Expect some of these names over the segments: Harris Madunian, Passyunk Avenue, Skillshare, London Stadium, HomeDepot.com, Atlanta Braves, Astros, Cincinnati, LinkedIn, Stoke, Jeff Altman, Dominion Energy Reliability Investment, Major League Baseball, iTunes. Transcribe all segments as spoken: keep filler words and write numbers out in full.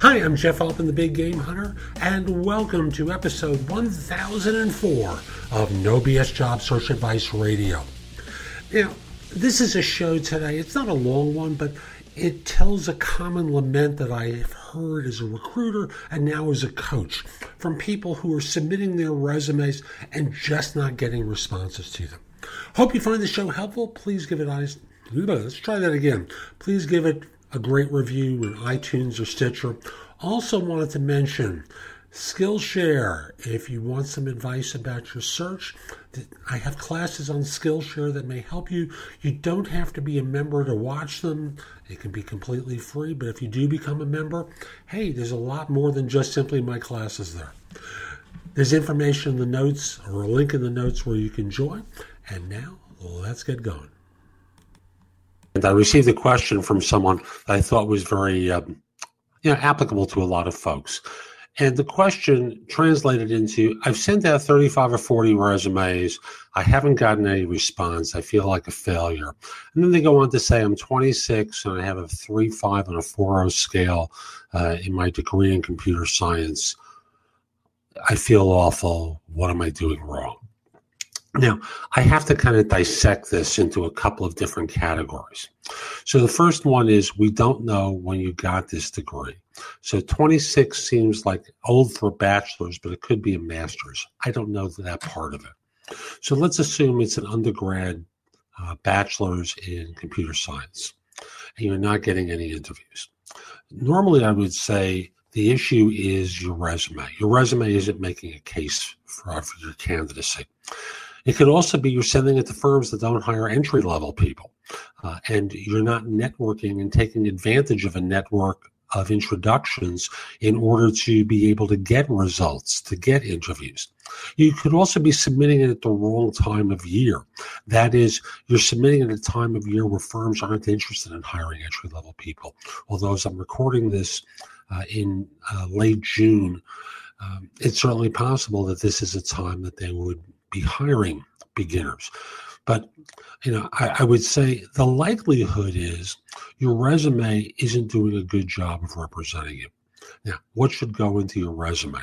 Hi, I'm Jeff Altman, the Big Game Hunter, and welcome to episode one thousand four of No B S Job Search Advice Radio. Now, this is a show today. It's not a long one, but it tells a common lament that I have heard as a recruiter and now as a coach from people who are submitting their resumes and just not getting responses to them. Hope you find the show helpful. Please give it honest. Let's try that again. Please give it a great review in iTunes or Stitcher. Also wanted to mention Skillshare. If you want some advice about your search, I have classes on Skillshare that may help you. You don't have to be a member to watch them. It can be completely free, but if you do become a member, hey, there's a lot more than just simply my classes there. There's information in the notes or a link in the notes where you can join. And now, let's get going. And I received a question from someone that I thought was very um, you know, applicable to a lot of folks. And the question translated into, I've sent out thirty-five or forty resumes. I haven't gotten any response. I feel like a failure. And then they go on to say, I'm twenty-six and I have a three five on a four oh scale uh, in my degree in computer science. I feel awful. What am I doing wrong? Now, I have to kind of dissect this into a couple of different categories. So the first one is we don't know when you got this degree. So twenty-six seems like old for a bachelor's, but it could be a master's. I don't know that part of it. So let's assume it's an undergrad uh, bachelor's in computer science, and you're not getting any interviews. Normally, I would say the issue is your resume. Your resume isn't making a case for, for your candidacy. It could also be you're sending it to firms that don't hire entry-level people, uh, and you're not networking and taking advantage of a network of introductions in order to be able to get results, to get interviews. You could also be submitting it at the wrong time of year. That is, you're submitting it at a time of year where firms aren't interested in hiring entry-level people. Although as I'm recording this uh, in uh, late June, um, it's certainly possible that this is a time that they would be hiring beginners. But, you know, I, I would say the likelihood is your resume isn't doing a good job of representing you. Now, what should go into your resume?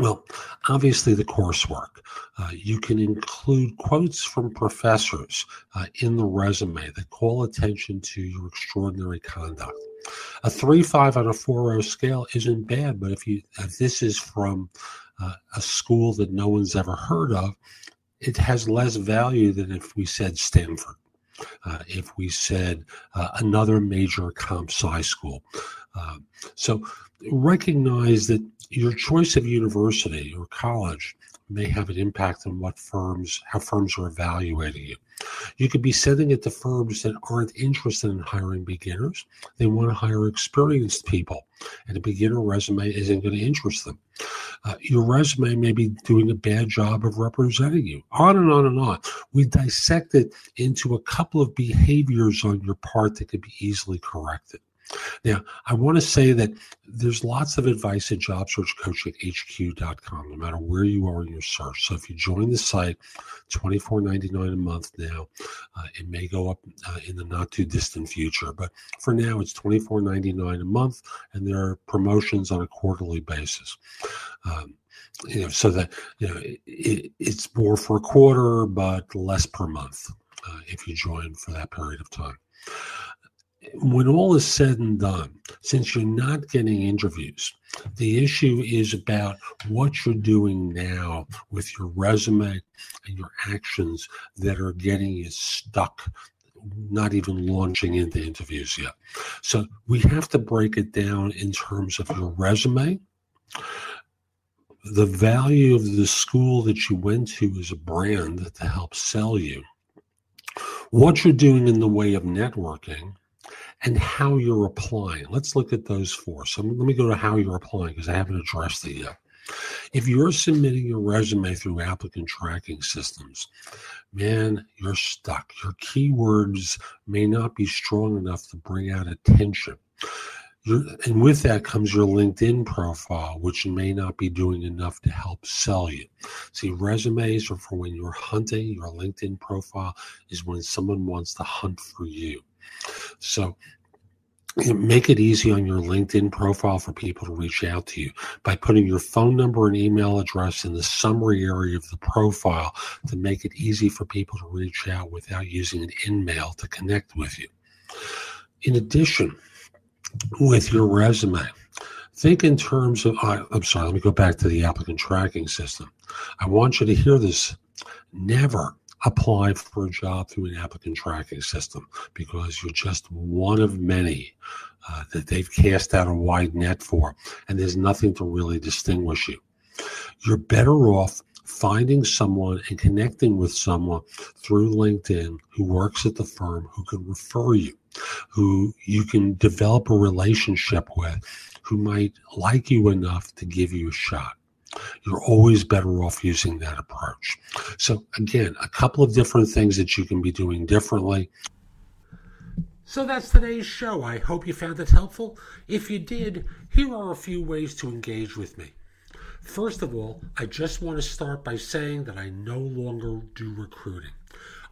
Well, obviously the coursework. Uh, you can include quotes from professors uh, in the resume that call attention to your extraordinary conduct. A three five on a four oh scale isn't bad, but if you if this is from uh, a school that no one's ever heard of, it has less value than if we said Stanford, uh, if we said uh, another major comp sci school. Uh, so recognize that your choice of university or college may have an impact on what firms, how firms are evaluating you. You could be sending it to firms that aren't interested in hiring beginners. They want to hire experienced people, and a beginner resume isn't going to interest them. Uh, your resume may be doing a bad job of representing you. On and on and on. We dissect it into a couple of behaviors on your part that could be easily corrected. Now, I want to say that there's lots of advice at job search coach at h q dot com, no matter where you are in your search. So if you join the site, twenty-four ninety-nine a month now. Uh, it may go up uh, in the not-too-distant future. But for now, it's twenty-four ninety-nine a month, and there are promotions on a quarterly basis. Um, you know, so that you know, it, it, it's more for a quarter, but less per month uh, if you join for that period of time. When all is said and done, since you're not getting interviews, the issue is about what you're doing now with your resume and your actions that are getting you stuck, not even launching into interviews yet. So we have to break it down in terms of your resume. The value of the school that you went to as a brand to help sell you. what you're doing in the way of networking, and how you're applying. Let's look at those four. So let me go to how you're applying, because I haven't addressed it yet. If you're submitting your resume through applicant tracking systems, man, you're stuck. Your keywords may not be strong enough to bring out attention. You're, and with that comes your LinkedIn profile, which may not be doing enough to help sell you. See, resumes are for when you're hunting. Your LinkedIn profile is when someone wants to hunt for you. So make it easy on your LinkedIn profile for people to reach out to you by putting your phone number and email address in the summary area of the profile to make it easy for people to reach out without using an in-mail to connect with you. In addition, with your resume, think in terms of, I, I'm sorry, let me go back to the applicant tracking system. I want you to hear this. Never apply for a job through an applicant tracking system, because you're just one of many uh, that they've cast out a wide net for, and there's nothing to really distinguish you. You're better off finding someone and connecting with someone through LinkedIn who works at the firm, who can refer you, who you can develop a relationship with, who might like you enough to give you a shot. You're always better off using that approach. So again, a couple of different things that you can be doing differently. So that's today's show. I hope you found it helpful. If you did, here are a few ways to engage with me. First of all, I just want to start by saying that I no longer do recruiting.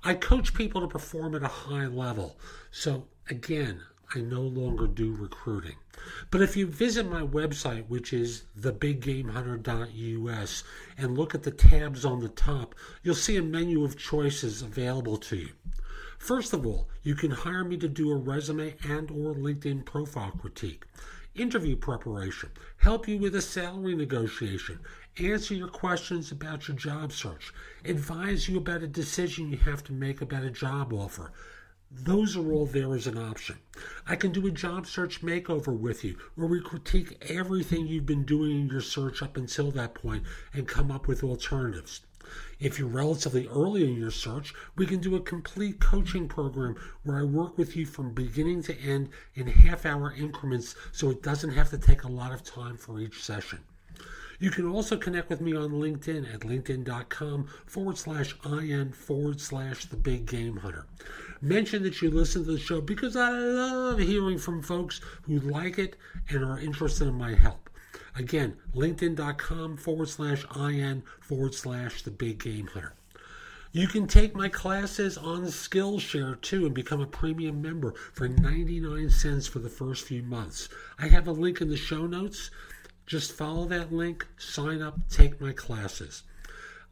I coach people to perform at a high level. So again, I no longer do recruiting. But if you visit my website, which is the big game hunter dot u s, and look at the tabs on the top, you'll see a menu of choices available to you. First of all, you can hire me to do a resume and or LinkedIn profile critique, interview preparation, help you with a salary negotiation, answer your questions about your job search, advise you about a decision you have to make about a job offer. Those are all there as an option. I can do a job search makeover with you, where we critique everything you've been doing in your search up until that point and come up with alternatives. If you're relatively early in your search, we can do a complete coaching program where I work with you from beginning to end in half-hour increments, so it doesn't have to take a lot of time for each session. You can also connect with me on LinkedIn at linkedin.com forward slash IN forward slash the big game hunter. Mention that you listen to the show, because I love hearing from folks who like it and are interested in my help. Again, linkedin.com forward slash IN forward slash the big game hunter. You can take my classes on Skillshare too and become a premium member for ninety-nine cents for the first few months. I have a link in the show notes. Just follow that link, sign up, take my classes.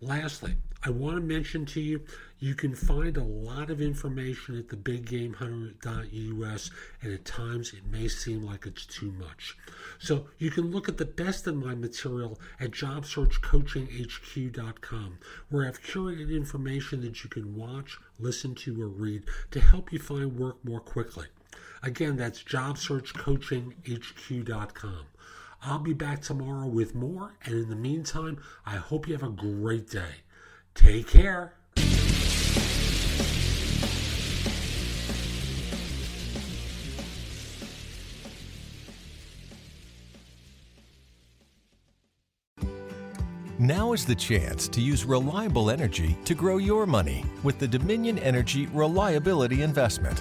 Lastly, I want to mention to you, you can find a lot of information at the big game hunter dot u s, and at times it may seem like it's too much. So you can look at the best of my material at job search coaching h q dot com, where I've curated information that you can watch, listen to, or read to help you find work more quickly. Again, that's job search coaching h q dot com. I'll be back tomorrow with more, and in the meantime, I hope you have a great day. Take care. Now is the chance to use reliable energy to grow your money with the Dominion Energy Reliability Investment.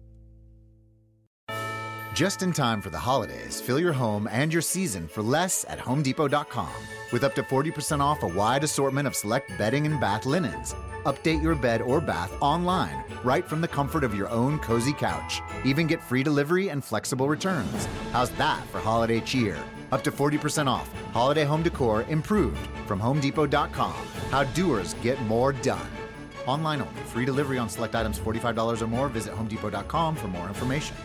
Just in time for the holidays, fill your home and your season for less at home depot dot com. With up to forty percent off a wide assortment of select bedding and bath linens. Update your bed or bath online, right from the comfort of your own cozy couch. Even get free delivery and flexible returns. How's that for holiday cheer? Up to forty percent off. Holiday home decor improved from home depot dot com. How doers get more done. Online only. Free delivery on select items forty-five dollars or more. Visit home depot dot com for more information.